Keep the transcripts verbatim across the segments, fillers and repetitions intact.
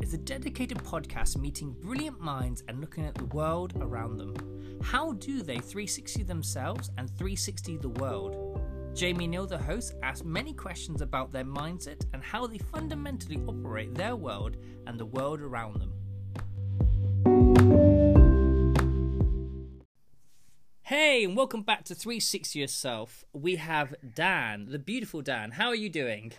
Is a dedicated podcast meeting brilliant minds and looking at the world around them. How do they three sixty themselves and three sixty the world? Jamie Neil, the host, asks many questions about their mindset and how they fundamentally operate their world and the world around them. Hey, and welcome back to three sixty Yourself. We have Dan, the beautiful Dan. How are you doing?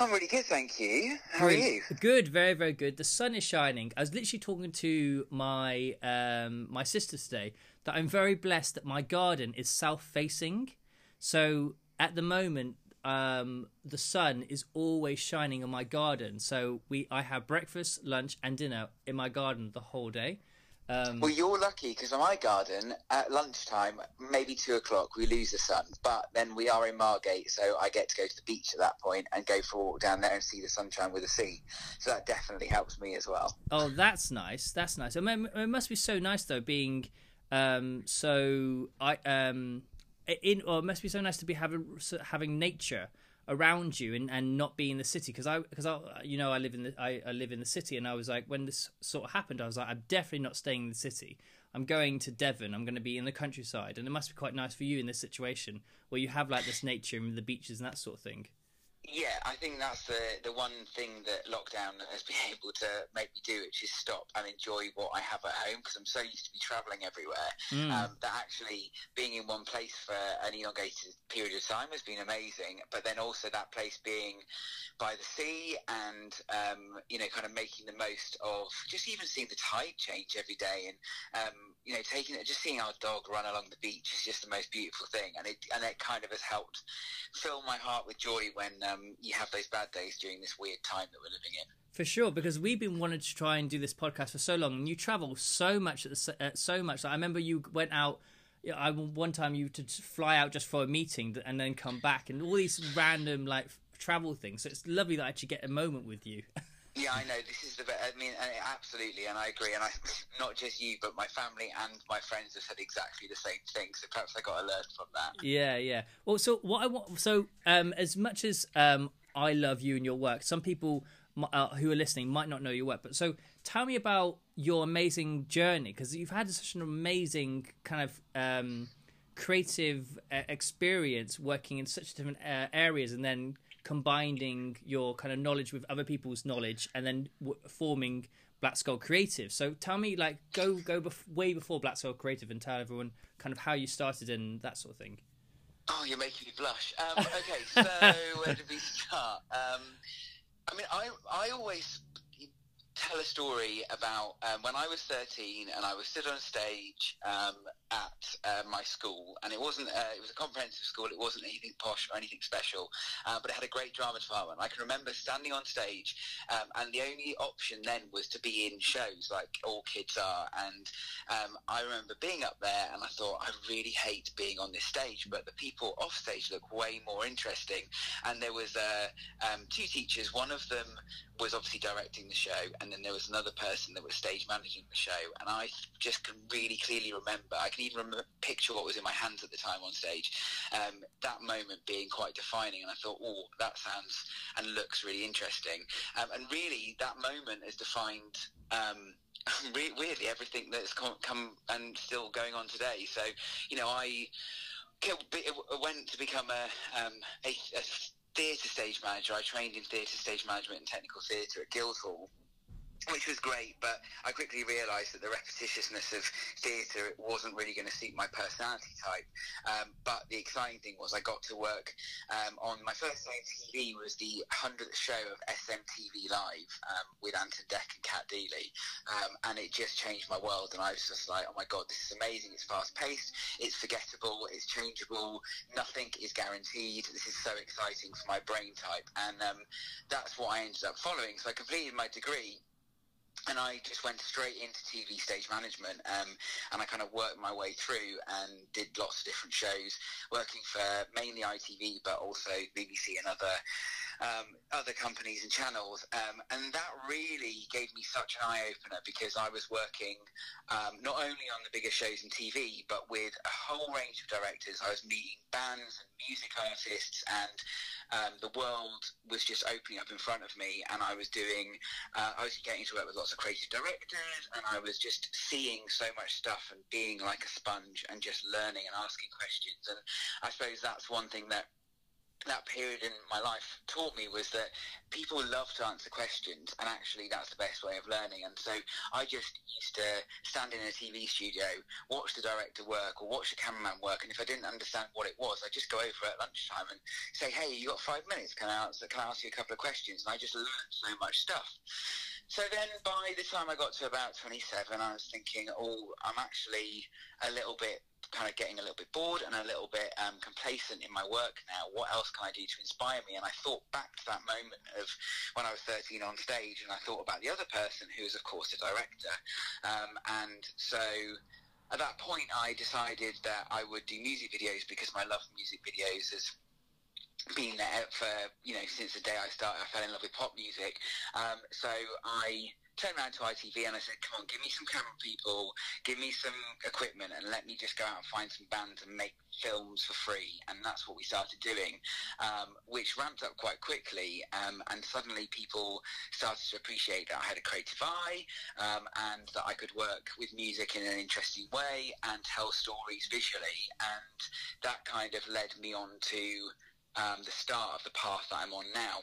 I'm really good, thank you. How are you? Good, very, very good. The sun is shining. I was literally talking to my um, my sister today that I'm very blessed that my garden is south-facing. So at the moment, um, the sun is always shining on my garden. So we, I have breakfast, lunch, and dinner in my garden the whole day. Um, well, you're lucky because on my garden at lunchtime, maybe two o'clock, we lose the sun, but then we are in Margate, so I get to go to the beach at that point and go for a walk down there and see the sunshine with the sea. So that definitely helps me as well. Oh, that's nice. That's nice. I mean, it must be so nice though, being um, so I um, in. Or it must be so nice to be having having nature around you and, and not be in the city, because I because I you know I live in the I, I live in the city, and I was like, when this sort of happened, I was like, I'm definitely not staying in the city. I'm going to Devon. I'm going to be in the countryside. And it must be quite nice for you in this situation where you have like this nature and the beaches and that sort of thing. Yeah, I think that's the the one thing that lockdown has been able to make me do, which is stop and enjoy what I have at home, because I'm so used to be travelling everywhere. Mm. Um, that actually being in one place for an elongated period of time has been amazing, but then also that place being by the sea and, um, you know, kind of making the most of just even seeing the tide change every day, and, um, you know, taking it, just seeing our dog run along the beach is just the most beautiful thing. And it, and it kind of has helped fill my heart with joy when um, Um, you have those bad days during this weird time that we're living in. For sure, because we've been wanting to try and do this podcast for so long, and you travel so much, uh, so much. Like, I remember you went out, you know, I, one time you to fly out just for a meeting and then come back, and all these random like travel things. So it's lovely that I actually get a moment with you. Yeah, I know. This is the best. I mean, absolutely, and I agree. And I, not just you, but my family and my friends have said exactly the same thing. So perhaps I got a learn from that. Yeah, yeah. Well, so what I want. So um, as much as um, I love you and your work, some people uh, who are listening might not know your work. But so tell me about your amazing journey, because you've had such an amazing kind of um, creative uh, experience working in such different uh, areas, and then combining your kind of knowledge with other people's knowledge and then w forming Black Skull Creative. So tell me, like, go go bef way before Black Skull Creative, and tell everyone kind of how you started and that sort of thing. Oh, you're making me blush. Um, okay, so where did we start? Um, I mean, I, I always tell a story about um, when I was thirteen and I was stood on stage um, at uh, my school, and it wasn't uh, it was a comprehensive school. It wasn't anything posh or anything special, uh, but it had a great drama department. I can remember standing on stage, um, and the only option then was to be in shows like all kids are, and um, I remember being up there and I thought, I really hate being on this stage, but the people off stage look way more interesting. And there was uh, um, two teachers. One of them was obviously directing the show, and then there was another person that was stage managing the show. And I just can really clearly remember, I can even remember, picture what was in my hands at the time on stage, um, that moment being quite defining. And I thought, oh, that sounds and looks really interesting. Um, and really, that moment has defined um, weirdly everything that's come, come and still going on today. So, you know, I went to become a... Um, a, a theatre stage manager. I trained in theatre stage management and technical theatre at Guildhall. which was great, but I quickly realised that the repetitiousness of theatre wasn't really going to suit my personality type. Um, but the exciting thing was I got to work um, on my first day of T V was the hundredth show of S M T V Live um, with Anton Deck and Cat Deeley, um, and it just changed my world. And I was just like, oh my god, this is amazing! It's fast paced, it's forgettable, it's changeable. Nothing is guaranteed. This is so exciting for my brain type, and um, that's what I ended up following. So I completed my degree. And I just went straight into T V stage management, um, and I kind of worked my way through and did lots of different shows, working for mainly I T V, but also B B C and other um, other companies and channels. Um, and that really gave me such an eye-opener, because I was working um, not only on the bigger shows in T V, but with a whole range of directors. I was meeting bands and music artists, and um, the world was just opening up in front of me, and I was doing, uh, I was getting to work with lots of creative directors, and I was just seeing so much stuff and being like a sponge and just learning and asking questions. And I suppose that's one thing that that period in my life taught me, was that people love to answer questions, and actually that's the best way of learning. And so I just used to stand in a T V studio, watch the director work or watch the cameraman work, and if I didn't understand what it was, I'd just go over at lunchtime and say, hey, you got five minutes, can I answer, can I ask you a couple of questions? And I just learned so much stuff. So then by the time I got to about twenty-seven, I was thinking, oh, I'm actually a little bit kind of getting a little bit bored and a little bit um, complacent in my work now. What else can I do to inspire me? And I thought back to that moment of when I was thirteen on stage, and I thought about the other person who is, of course, a director. Um, and so at that point, I decided that I would do music videos, because my love for music videos has been there for, you know, since the day I started. I fell in love with pop music. Um, so I turned around to I T V and I said, come on, give me some camera people, give me some equipment, and let me just go out and find some bands and make films for free. And that's what we started doing, um, which ramped up quite quickly, um, and suddenly people started to appreciate that I had a creative eye, um, and that I could work with music in an interesting way and tell stories visually. And that kind of led me on to um, the start of the path that I'm on now.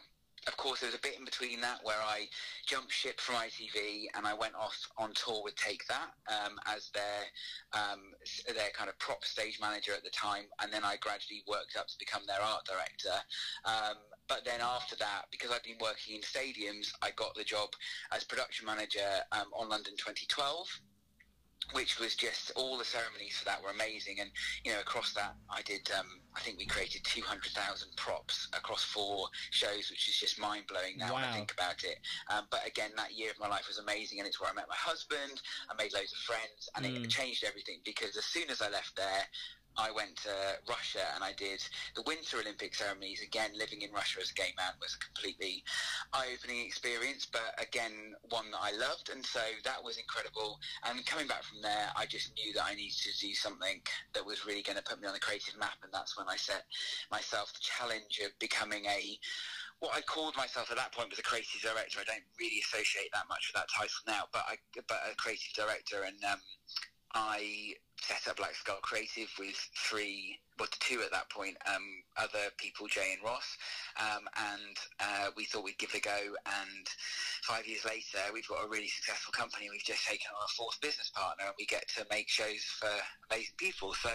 Of course, there was a bit in between that where I jumped ship from I T V and I went off on tour with Take That um, as their um, their kind of prop stage manager at the time, and then I gradually worked up to become their art director. Um, but then after that, because I'd been working in stadiums, I got the job as production manager um, on London twenty twelve. Which was just, all the ceremonies for that were amazing. And, you know, across that, I did, um, I think we created two hundred thousand props across four shows, which is just mind-blowing now. Wow. When I think about it. Um, but again, that year of my life was amazing, and it's where I met my husband, I made loads of friends, and mm. it changed everything, because as soon as I left there, I went to Russia and I did the Winter Olympic ceremonies. Again, living in Russia as a gay man was a completely eye-opening experience, but again, one that I loved, and so that was incredible. And coming back from there, I just knew that I needed to do something that was really going to put me on the creative map, and that's when I set myself the challenge of becoming a, what I called myself at that point was a creative director. I don't really associate that much with that title now, but, I, but a creative director, and um, I set up Black Skull Creative with three, well, two at that point, um, other people, Jay and Ross, um, and uh, we thought we'd give it a go, and five years later, we've got a really successful company. We've just taken on a fourth business partner, and we get to make shows for amazing people, so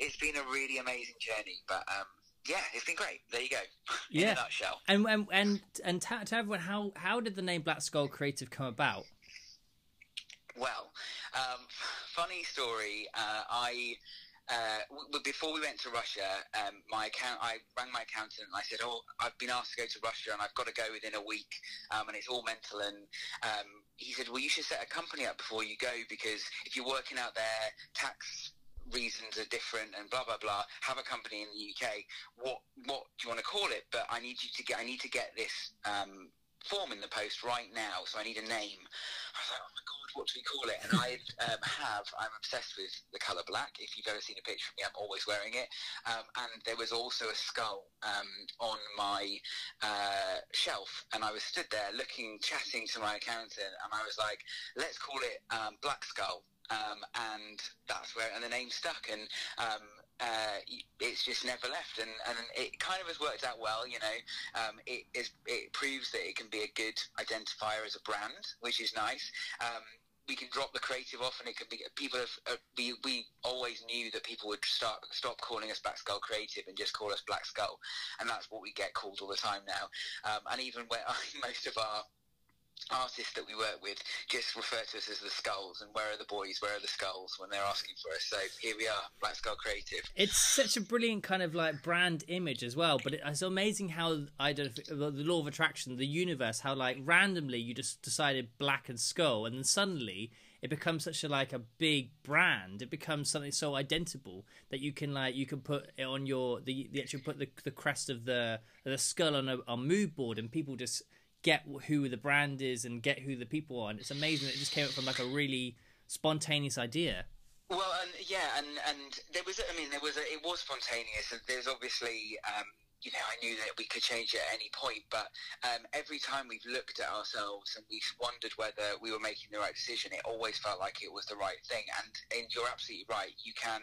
it's been a really amazing journey, but um, yeah, it's been great. There you go, in yeah. a nutshell. And, and, and, and to everyone, how, how did the name Black Skull Creative come about? Well, um, funny story, uh, I, uh, w before we went to Russia, um, my account, I rang my accountant and I said, oh, I've been asked to go to Russia and I've got to go within a week, um, and it's all mental. And um, he said, well, you should set a company up before you go, because if you're working out there, tax reasons are different and blah blah blah. Have a company in the U K. What what do you want to call it? But I need you to get I need to get this um, form in the post right now, so I need a name. I was like, oh my god, what do we call it? And I um, have, I'm obsessed with the colour black. If you've ever seen a picture of me, I'm always wearing it. Um, and there was also a skull um, on my uh, shelf. And I was stood there looking, chatting to my accountant. And I was like, let's call it um, Black Skull. Um, and that's where, and the name stuck. And um, uh, it's just never left, and, and it kind of has worked out well, you know. Um, it, is, it proves that it can be a good identifier as a brand, which is nice. Um, we can drop the creative off, and it can be people have uh, we, we always knew that people would start stop calling us Black Skull Creative and just call us Black Skull, and that's what we get called all the time now. Um, and even when most of our artists that we work with just refer to us as the Skulls, and where are the boys, where are the Skulls when they're asking for us. So here we are, Black Skull Creative. It's such a brilliant kind of like brand image as well, but it's amazing how I don't know, the law of attraction, the universe, how like randomly you just decided Black and Skull, and then suddenly it becomes such a like a big brand. It becomes something so identifiable that you can like you can put it on your the the actually put the the crest of the the skull on a, a mood board, and people just get who the brand is and get who the people are. And it's amazing that it just came up from like a really spontaneous idea. Well, and yeah, and and there was, I mean, there was, a, it was spontaneous. And there's obviously, um, you know, I knew that we could change it at any point, but um, every time we've looked at ourselves and we've wondered whether we were making the right decision, it always felt like it was the right thing. And, and you're absolutely right. You can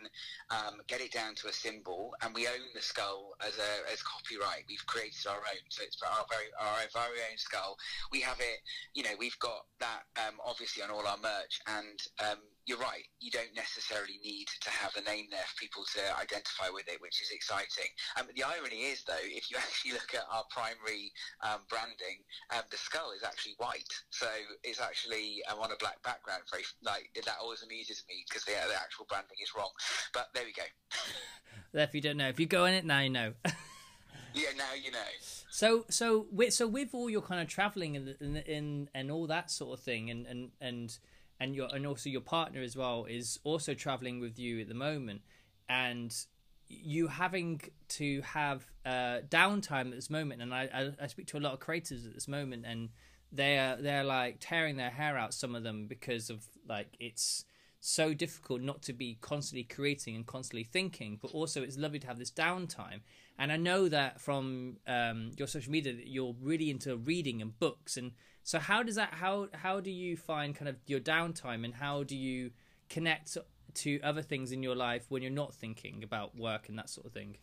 um, get it down to a symbol, and we own the skull as a as copyright. We've created our own, so it's our very our very own skull. We have it, you know, we've got that um, obviously on all our merch, and um, you're right, you don't necessarily need to have a name there for people to identify with it, which is exciting. Um, the irony is, though, if you actually look at our primary um, branding, um, the skull is actually white. So it's actually um, on a black background. Very, like, that always amuses me because the, the actual branding is wrong. But there we go. If you don't know, if you go in it, now you know. Yeah, now you know. So, so with, so with all your kind of travelling and, and, and, and all that sort of thing and... and, and And your and also your partner as well is also traveling with you at the moment, and you having to have uh, downtime at this moment. And I, I I speak to a lot of creators at this moment, and they're they're like tearing their hair out, some of them, because of like it's so difficult not to be constantly creating and constantly thinking, but also it's lovely to have this downtime. And I know that from um, your social media that you're really into reading and books. And so how does that, how, how do you find kind of your downtime, and how do you connect to other things in your life when you're not thinking about work and that sort of thing?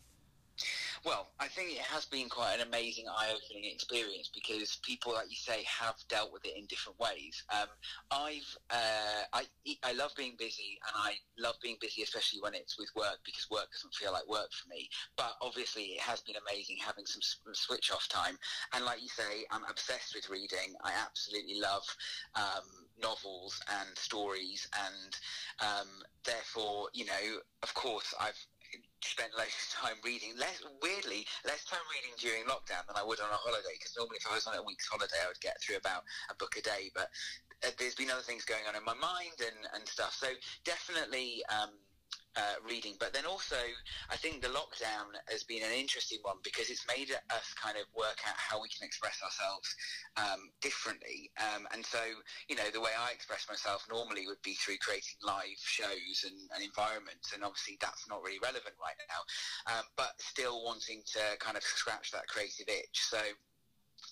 Well, I think it has been quite an amazing eye-opening experience because people, like you say, have dealt with it in different ways. Um, I've uh, I I love being busy, and I love being busy, especially when it's with work, because work doesn't feel like work for me. But obviously, it has been amazing having some switch-off time. And like you say, I'm obsessed with reading. I absolutely love um, novels and stories, and um, therefore, you know, of course, I've spent loads of time reading, less weirdly less time reading during lockdown than I would on a holiday, because normally if I was on a week's holiday I would get through about a book a day, but uh, there's been other things going on in my mind and, and stuff, so definitely um, uh, reading. But then also I think the lockdown has been an interesting one because it's made us kind of work out how we can express ourselves um, differently, um, and so, you know, the way I express myself normally would be through creating live shows and, and environments, and obviously that's not really relevant right now, um, but still wanting to kind of scratch that creative itch. So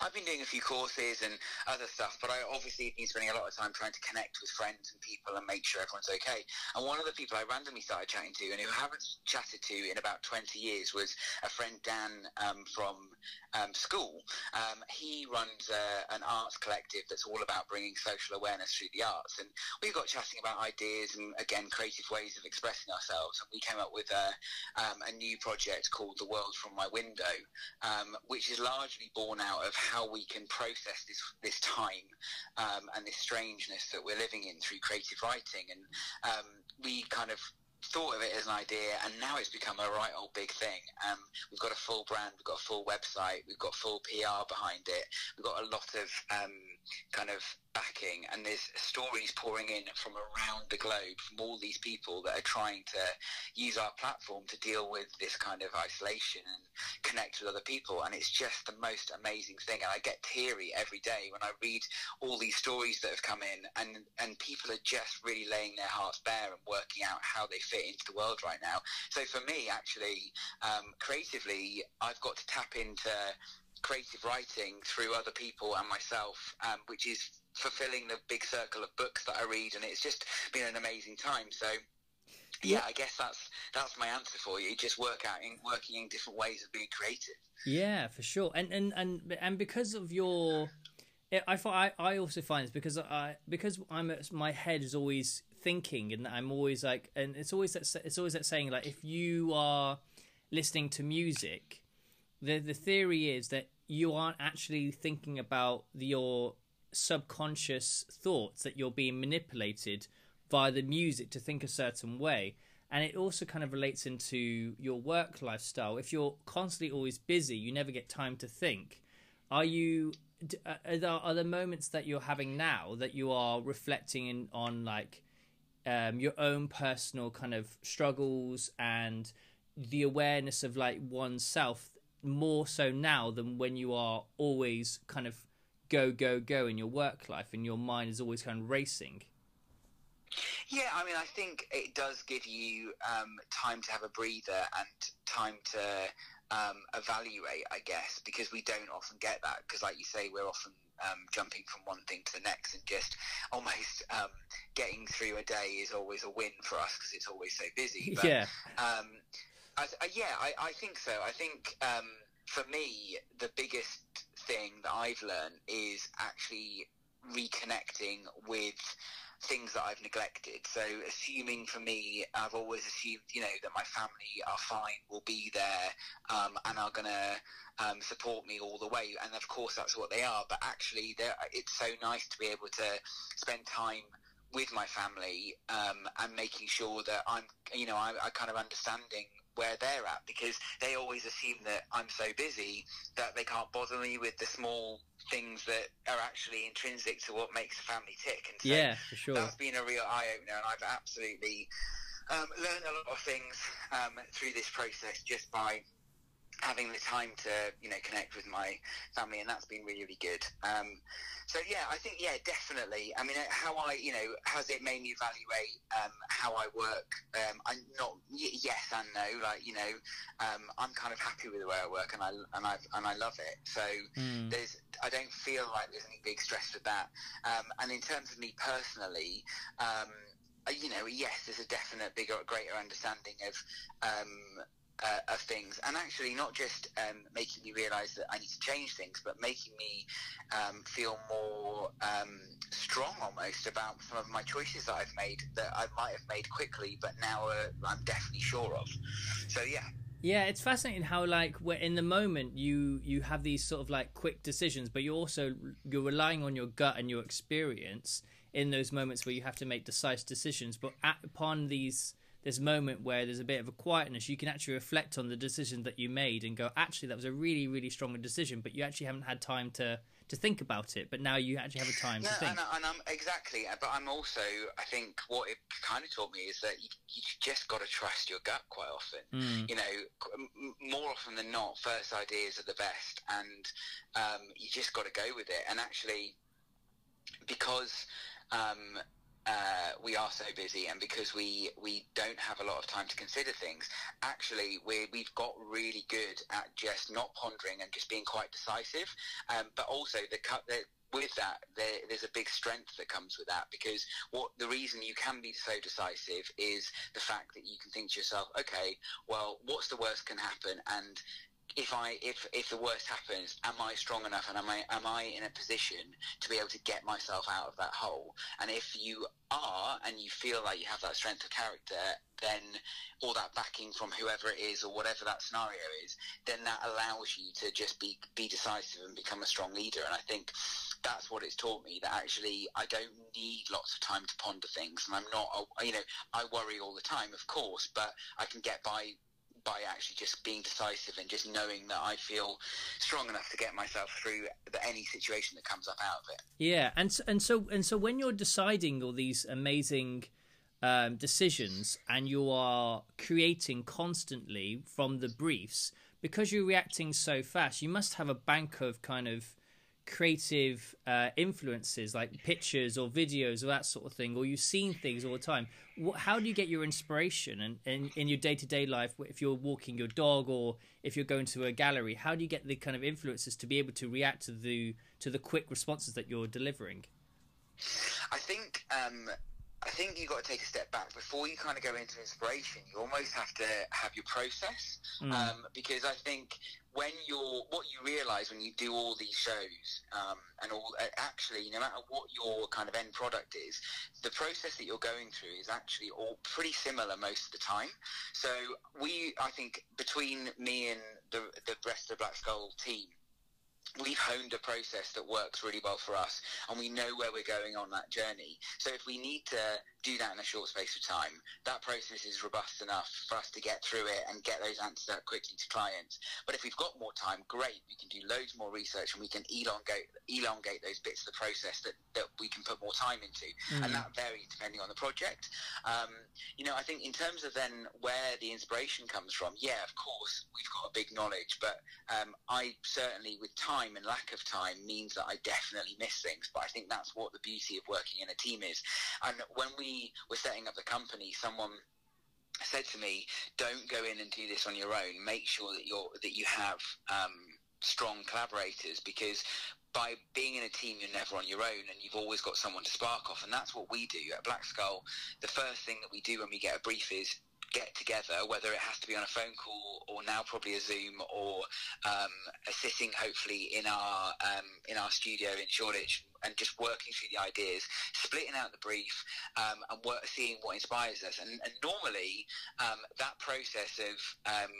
I've been doing a few courses and other stuff, but I obviously have been spending a lot of time trying to connect with friends and people and make sure everyone's okay. And one of the people I randomly started chatting to, and who I haven't chatted to in about twenty years, was a friend, Dan, um, from um, school. Um, he runs uh, an arts collective that's all about bringing social awareness through the arts. And we got chatting about ideas and, again, creative ways of expressing ourselves. And we came up with a, um, a new project called The World From My Window, um, which is largely born out of how we can process this this time um, and this strangeness that we're living in through creative writing. And um, we kind of thought of it as an idea, and now it's become a right old big thing. Um, we've got a full brand, we've got a full website, we've got full P R behind it, we've got a lot of um, kind of backing, and there's stories pouring in from around the globe from all these people that are trying to use our platform to deal with this kind of isolation and connect with other people. And it's just the most amazing thing, and I get teary every day when I read all these stories that have come in, and and people are just really laying their hearts bare and working out how they fit into the world right now. So for me, actually, um, creatively, I've got to tap into creative writing through other people and myself, um, which is fulfilling the big circle of books that I read, and it's just been an amazing time. So yeah, I guess that's that's my answer for you. Just work out in working in different ways of being creative. Yeah, for sure. And and and and because of your, I I I also find it's because I because I'm my head is always thinking, and I'm always like, and it's always that it's always that saying like, if you are listening to music, the the theory is that you aren't actually thinking about your subconscious thoughts, that you're being manipulated via the music to think a certain way. And it also kind of relates into your work lifestyle. If you're constantly always busy, you never get time to think. Are you are there, are there moments that you're having now that you are reflecting in, on like um your own personal kind of struggles and the awareness of like oneself more so now than when you are always kind of go, go, go in your work life and your mind is always kind of racing? Yeah, I mean, I think it does give you um, time to have a breather and time to um, evaluate, I guess, because we don't often get that, because like you say, we're often um, jumping from one thing to the next, and just almost um, getting through a day is always a win for us because it's always so busy. But, yeah. Um, I, I, yeah, I, I think so. I think um, for me, the biggest thing that I've learned is actually reconnecting with things that I've neglected. So assuming for me, I've always assumed, you know, that my family are fine, will be there, um, and are going to um, support me all the way. And of course, that's what they are. But actually, it's so nice to be able to spend time with my family um, and making sure that I'm, you know, I, I kind of understanding where they're at, because they always assume that I'm so busy that they can't bother me with the small things that are actually intrinsic to what makes a family tick. And so yeah, for sure. That's been a real eye-opener, and I've absolutely um, learned a lot of things um, through this process just by having the time to, you know, connect with my family, and that's been really, really good. Um, so, yeah, I think, yeah, definitely. I mean, how I, you know, has it made me evaluate um, how I work? Um, I'm not, y yes and no, like, you know, um, I'm kind of happy with the way I work, and I, and I, and I love it. So mm. there's, I don't feel like there's any big stress with that. Um, and in terms of me personally, um, you know, yes, there's a definite bigger, greater understanding of, um, Uh, of things, and actually not just um, making me realise that I need to change things, but making me um, feel more um, strong almost about some of my choices that I've made that I might have made quickly, but now uh, I'm definitely sure of. So yeah. Yeah, it's fascinating how like where in the moment you you have these sort of like quick decisions, but you're also you're relying on your gut and your experience in those moments where you have to make decisive decisions. But at, upon these this moment where there's a bit of a quietness, you can actually reflect on the decision that you made and go, actually, that was a really, really strong decision, but you actually haven't had time to, to think about it. But now you actually have a time no, to think. And, and I'm, exactly. But I'm also, I think what it kind of taught me is that you, you just got to trust your gut quite often. Mm. You know, more often than not, first ideas are the best, and um, you just got to go with it. And actually, because... Um, Uh, we are so busy, and because we we don't have a lot of time to consider things, actually we we've got really good at just not pondering and just being quite decisive. Um, but also the cut that with that there, there's a big strength that comes with that, because what the reason you can be so decisive is the fact that you can think to yourself, okay, well, what's the worst can happen, and if I if if the worst happens, am I strong enough, and am I am I in a position to be able to get myself out of that hole? And if you are, and you feel like you have that strength of character, then all that backing from whoever it is or whatever that scenario is, then that allows you to just be be decisive and become a strong leader. And I think that's what it's taught me, that actually I don't need lots of time to ponder things, and I'm not a, you know I worry all the time, of course, but I can get by by actually just being decisive and just knowing that I feel strong enough to get myself through any situation that comes up out of it. Yeah, and so, and so and so when you're deciding all these amazing um, decisions, and you are creating constantly from the briefs, because you're reacting so fast, you must have a bank of kind of creative uh, influences, like pictures or videos or that sort of thing, or you've seen things all the time. What, how do you get your inspiration and in, in, in your day-to-day life, if you're walking your dog or if you're going to a gallery? How do you get the kind of influences to be able to react to the to the quick responses that you're delivering? I think um I think you've got to take a step back before you kind of go into inspiration. You almost have to have your process, mm. um, because I think when you're, what you realise when you do all these shows, um, and all, actually, no matter what your kind of end product is, the process that you're going through is actually all pretty similar most of the time. So we, I think, between me and the, the rest of the Black Skull team, we've honed a process that works really well for us, and we know where we're going on that journey. So if we need to do that in a short space of time, that process is robust enough for us to get through it and get those answers out quickly to clients. But if we've got more time, great, we can do loads more research and we can elongate elongate those bits of the process that, that we can put more time into. Mm-hmm. And that varies depending on the project. Um, you know, I think in terms of then where the inspiration comes from, yeah, of course, we've got a big knowledge, but um, I certainly, with time, and lack of time means that I definitely miss things. But I think that's what the beauty of working in a team is. And when we were setting up the company, someone said to me, don't go in and do this on your own. Make sure that you're that you have um, strong collaborators, because by being in a team, you're never on your own, and you've always got someone to spark off. And that's what we do at Black Skull. The first thing that we do when we get a brief is get together, whether it has to be on a phone call or now probably a Zoom or um, a sitting, hopefully in our um, in our studio in Shoreditch, and just working through the ideas, splitting out the brief, um, and work, seeing what inspires us. And, and normally um, that process of um,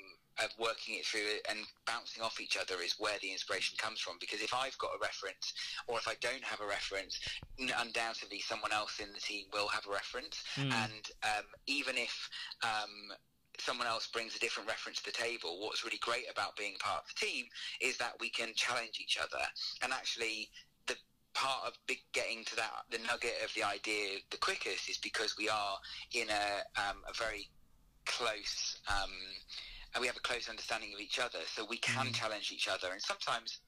of working it through and bouncing off each other is where the inspiration comes from, because if I've got a reference or if I don't have a reference, undoubtedly someone else in the team will have a reference. Mm. And um, even if um, someone else brings a different reference to the table, what's really great about being part of the team is that we can challenge each other. And actually the part of big getting to that, the nugget of the idea the quickest, is because we are in a, um, a very close um and we have a close understanding of each other, so we can mm. challenge each other. And sometimes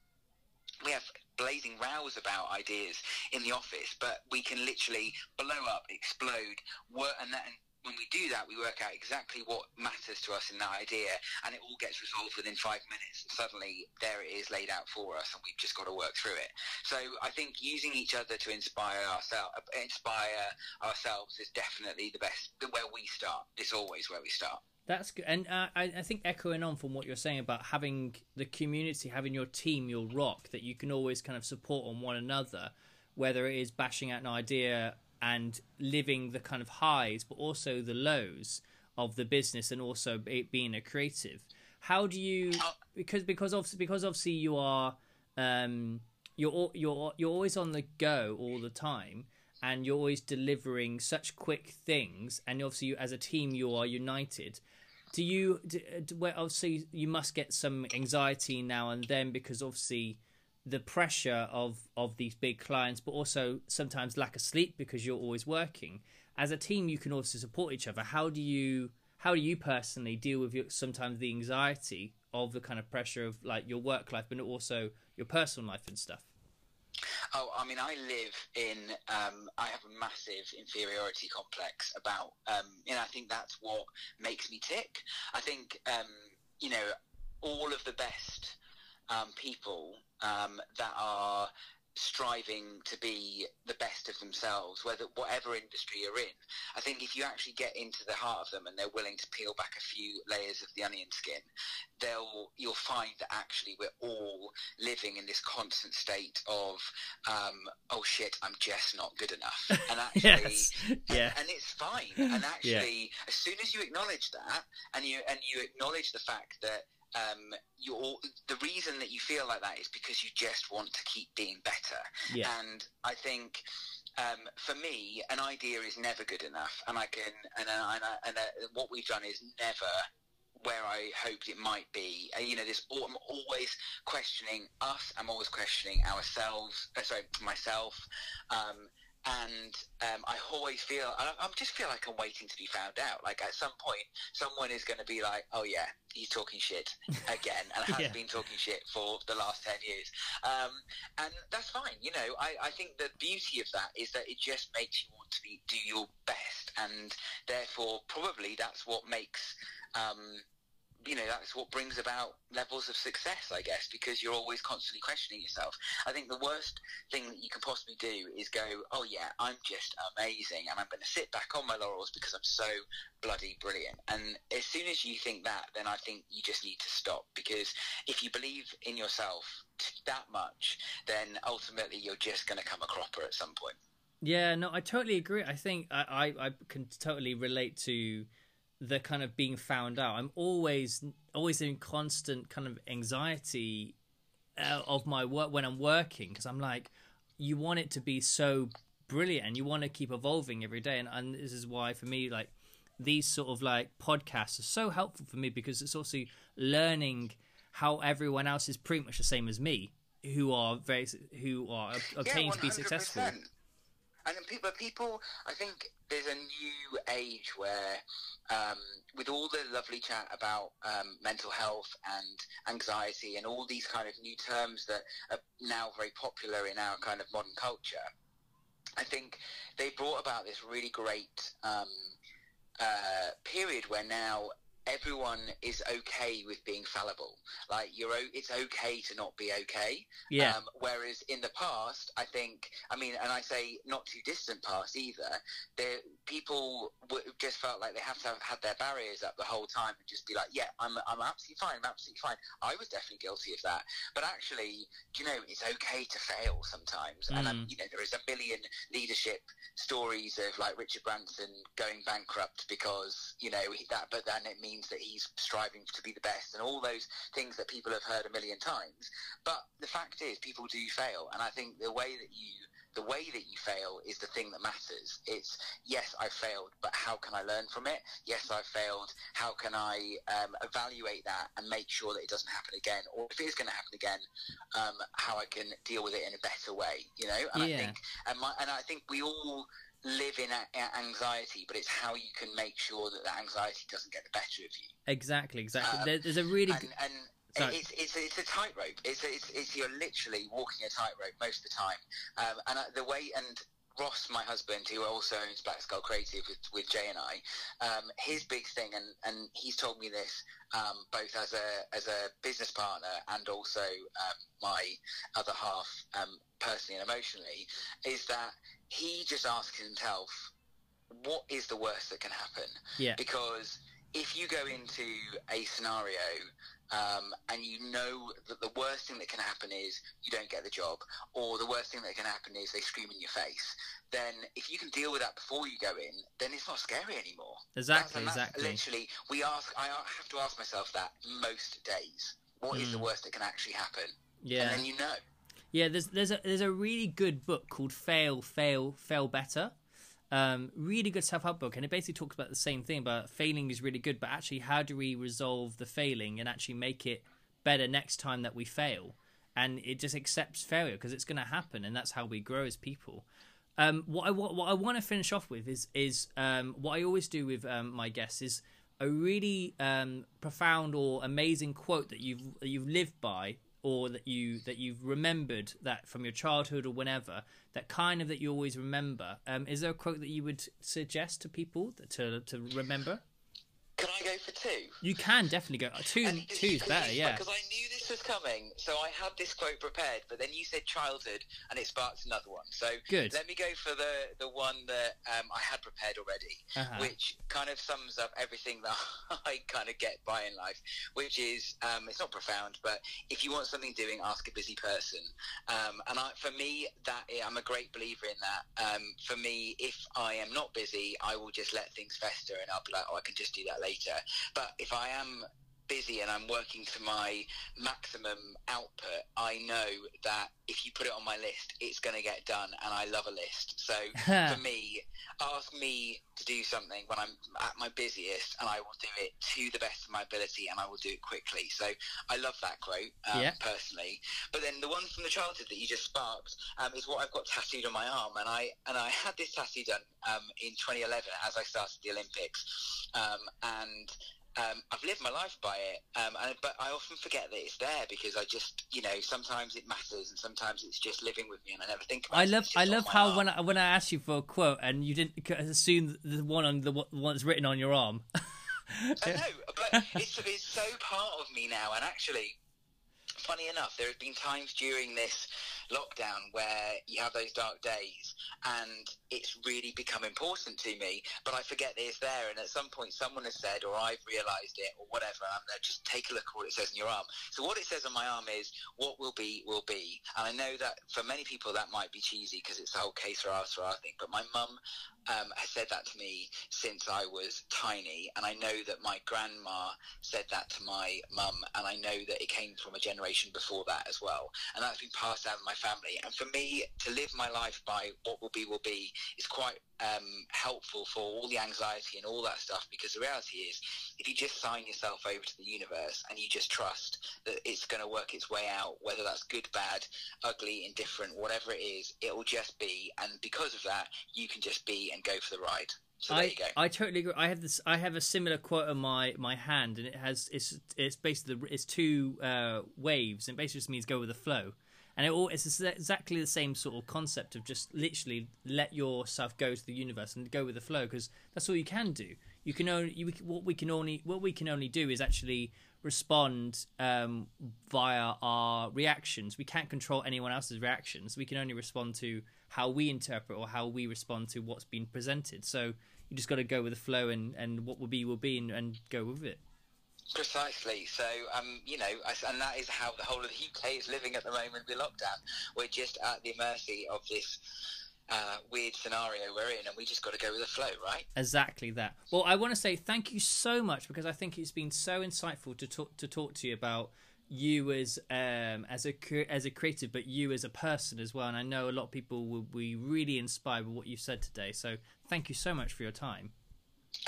we have blazing rows about ideas in the office, but we can literally blow up, explode, work, and, that, and when we do that, we work out exactly what matters to us in that idea, and it all gets resolved within five minutes, and suddenly there it is laid out for us, and we've just got to work through it. So I think using each other to inspire, oursel- inspire ourselves is definitely the best, where we start. It's always where we start. That's good. And uh, I, I think echoing on from what you're saying about having the community, having your team, your rock, that you can always kind of support on one another, whether it is bashing out an idea and living the kind of highs, but also the lows of the business, and also it being a creative. How do you, because, because obviously, because obviously you are, um, you're, you're, you're always on the go all the time, and you're always delivering such quick things, and obviously you, as a team, you are united. Do you? Do, do, well, obviously, you must get some anxiety now and then, because obviously the pressure of of these big clients, but also sometimes lack of sleep because you're always working. As a team, you can also support each other. How do you? How do you personally deal with your, sometimes the anxiety of the kind of pressure of like your work life, but also your personal life and stuff? Oh, I mean, I live in, um, I have a massive inferiority complex about, um, and I think that's what makes me tick. I think, um, you know, all of the best um, people um, that are striving to be the best of themselves, whether whatever industry you're in, I think if you actually get into the heart of them and they're willing to peel back a few layers of the onion skin, they'll you'll find that actually we're all living in this constant state of um oh shit, I'm just not good enough, and actually yes. and, yeah. and it's fine. And actually yeah. as soon as you acknowledge that, and you and you acknowledge the fact that Um, you're, the reason that you feel like that is because you just want to keep being better. Yeah. And I think um, for me, an idea is never good enough, and I can and I, and, I, and I, what we've done is never where I hoped it might be. And you know, this I'm always questioning us. I'm always questioning ourselves. Uh, sorry, myself. Um, And um, I always feel, I, I just feel like I'm waiting to be found out. Like at some point, someone is going to be like, oh yeah, he's talking shit again. And has yeah. been talking shit for the last ten years. Um, and that's fine. You know, I, I think the beauty of that is that it just makes you want to be, do your best. And therefore, probably that's what makes um, you know, that's what brings about levels of success, I guess, because you're always constantly questioning yourself. I think the worst thing that you can possibly do is go, oh yeah, I'm just amazing, and I'm going to sit back on my laurels because I'm so bloody brilliant. And as soon as you think that, then I think you just need to stop, because if you believe in yourself that much, then ultimately you're just going to come a cropper at some point. Yeah, no, I totally agree. I think I, I, I can totally relate to the kind of being found out. I'm always always in constant kind of anxiety of my work when I'm working, because I'm like, you want it to be so brilliant and you want to keep evolving every day. And, and this is why for me, like, these sort of like podcasts are so helpful for me, because it's also learning how everyone else is pretty much the same as me, who are very who are obtaining yeah, to be successful. And then people, people, I think there's a new age where, um, with all the lovely chat about um, mental health and anxiety and all these kind of new terms that are now very popular in our kind of modern culture, I think they brought about this really great um, uh, period where now everyone is okay with being fallible. Like, you're, it's okay to not be okay. Yeah. Um, whereas in the past, I think, I mean, and I say not too distant past either, there people w- just felt like they have to have had their barriers up the whole time and just be like, yeah, I'm, I'm absolutely fine. I'm absolutely fine. I was definitely guilty of that. But actually, you know, it's okay to fail sometimes. Mm. And um, you know, there is a million leadership stories of like Richard Branson going bankrupt because, you know, that, but then it means that he's striving to be the best, and all those things that people have heard a million times. But the fact is, people do fail, and I think the way that you the way that you fail is the thing that matters. It's, yes, I failed, but how can I learn from it? Yes, I failed. How can I um, evaluate that and make sure that it doesn't happen again? Or if it is going to happen again, um, how I can deal with it in a better way, you know? And yeah. I think, and, my, and I think we all live in anxiety, but it's how you can make sure that the anxiety doesn't get the better of you. Exactly, exactly. Um, There's a really... And, and it's, it's, it's a tightrope. It's, it's, it's You're literally walking a tightrope most of the time. Um, and the way... and. Ross, my husband, who also owns Black Skull Creative with, with Jay and I, um, his big thing, and, and he's told me this um, both as a as a business partner and also um, my other half, um, personally and emotionally, is that he just asks himself, what is the worst that can happen? Yeah. Because if you go into a scenario um, and you know that the worst thing that can happen is you don't get the job, or the worst thing that can happen is they scream in your face, then if you can deal with that before you go in, then it's not scary anymore. Exactly, that's, that's exactly. Literally, we ask. I have to ask myself that most days. What mm. is the worst that can actually happen? Yeah. And then you know. Yeah, there's there's a there's a really good book called Fail, Fail, Fail Better. Um, really good self-help book, and it basically talks about the same thing, about failing is really good, but actually how do we resolve the failing and actually make it better next time that we fail? And it just accepts failure because it's going to happen, and that's how we grow as people. Um, what I what, what I want to finish off with is is um, what I always do with um, my guests is a really um, profound or amazing quote that you've you've lived by, or that you that you've remembered that from your childhood or whenever, that kind of that you always remember. Um, is there a quote that you would suggest to people to to remember? Can I go for two? You can definitely go. Two and two's better, yeah. Because I knew this was coming, so I had this quote prepared, but then you said childhood, and it sparked another one. So good. Let me go for the, the one that um, I had prepared already, uh-huh. which kind of sums up everything that I kind of get by in life, which is, um, it's not profound, but if you want something doing, ask a busy person. Um, and I, for me, that I'm a great believer in that. Um, for me, if I am not busy, I will just let things fester, and I'll be like, oh, I can just do that later. But if I am busy and I'm working to my maximum output, I know that if you put it on my list, it's going to get done, and I love a list. So for me, ask me to do something when I'm at my busiest, and I will do it to the best of my ability, and I will do it quickly. So I love that quote, um, yeah. personally. But then the one from the childhood that you just sparked um, is what I've got tattooed on my arm, and I and I had this tattoo done um, in twenty eleven as I started the Olympics, um, and Um, I've lived my life by it, um, and, but I often forget that it's there, because I just, you know, sometimes it matters, and sometimes it's just living with me, and I never think about it. I love, I love how when I, when I asked you for a quote, and you didn't assume the one on the one that's written on your arm. I know, but it's, it's so part of me now. And actually, funny enough, there have been times during this lockdown where you have those dark days and it's really become important to me, but I forget that it's there, and at some point someone has said, or I've realised it, or whatever, and I'm there, just take a look at what it says on your arm. So what it says on my arm is, what will be, will be. And I know that for many people that might be cheesy because it's the whole case for us, for our thing, but my mum um, has said that to me since I was tiny, and I know that my grandma said that to my mum, and I know that it came from a generation before that as well, and that's been passed down to my family. And for me to live my life by what will be will be is quite um helpful for all the anxiety and all that stuff, because the reality is, if you just sign yourself over to the universe and you just trust that it's going to work its way out, whether that's good, bad, ugly, indifferent, whatever it is, it will just be. And because of that, you can just be and go for the ride. So I, there you go. I totally agree. I have this. I have a similar quote on my my hand, and it has it's it's basically it's two uh waves, and it basically just means go with the flow. And it all, it's exactly the same sort of concept of just literally let yourself go to the universe and go with the flow, because that's all you can do. You can only you, what we can only what we can only do is actually respond um, via our reactions. We can't control anyone else's reactions. We can only respond to how we interpret or how we respond to what's been presented. So you just got to go with the flow, and and what will be will be, and, and go with it. Precisely. So, um, you know, and that is how the whole of the U K is living at the moment with lockdown. We're just at the mercy of this uh, weird scenario we're in, and we just got to go with the flow, right? Exactly that. Well, I want to say thank you so much, because I think it's been so insightful to talk to talk to you about you as um, as a as a creative, but you as a person as well. And I know a lot of people will be really inspired by what you said today. So, thank you so much for your time.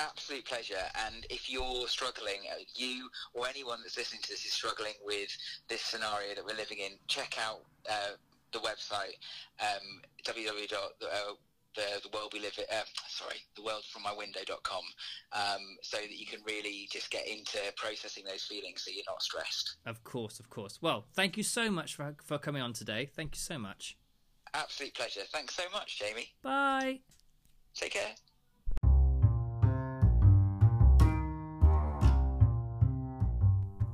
Absolute pleasure. And if you're struggling, you or anyone that's listening to this is struggling with this scenario that we're living in, check out uh, the website, um, w w w dot the world we live in, uh, sorry, the world from my window dot com, um, so that you can really just get into processing those feelings so you're not stressed. Of course, of course. Well, thank you so much for, for coming on today. Thank you so much. Absolute pleasure. Thanks so much, Jamie. Bye. Take care.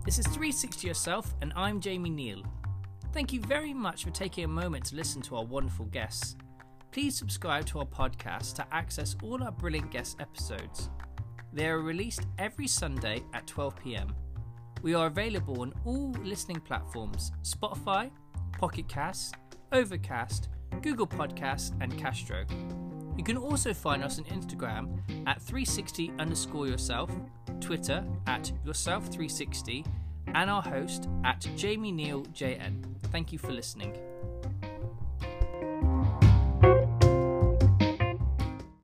This is three sixty Yourself, and I'm Jamie Neil. Thank you very much for taking a moment to listen to our wonderful guests. Please subscribe to our podcast to access all our brilliant guest episodes. They are released every Sunday at twelve p m. We are available on all listening platforms: Spotify, Pocket Cast, Overcast, Google Podcasts, and Castro. You can also find us on Instagram at three sixty underscore yourself, Twitter at yourself three sixty, and our host at Jamie Neil J N. Thank you for listening.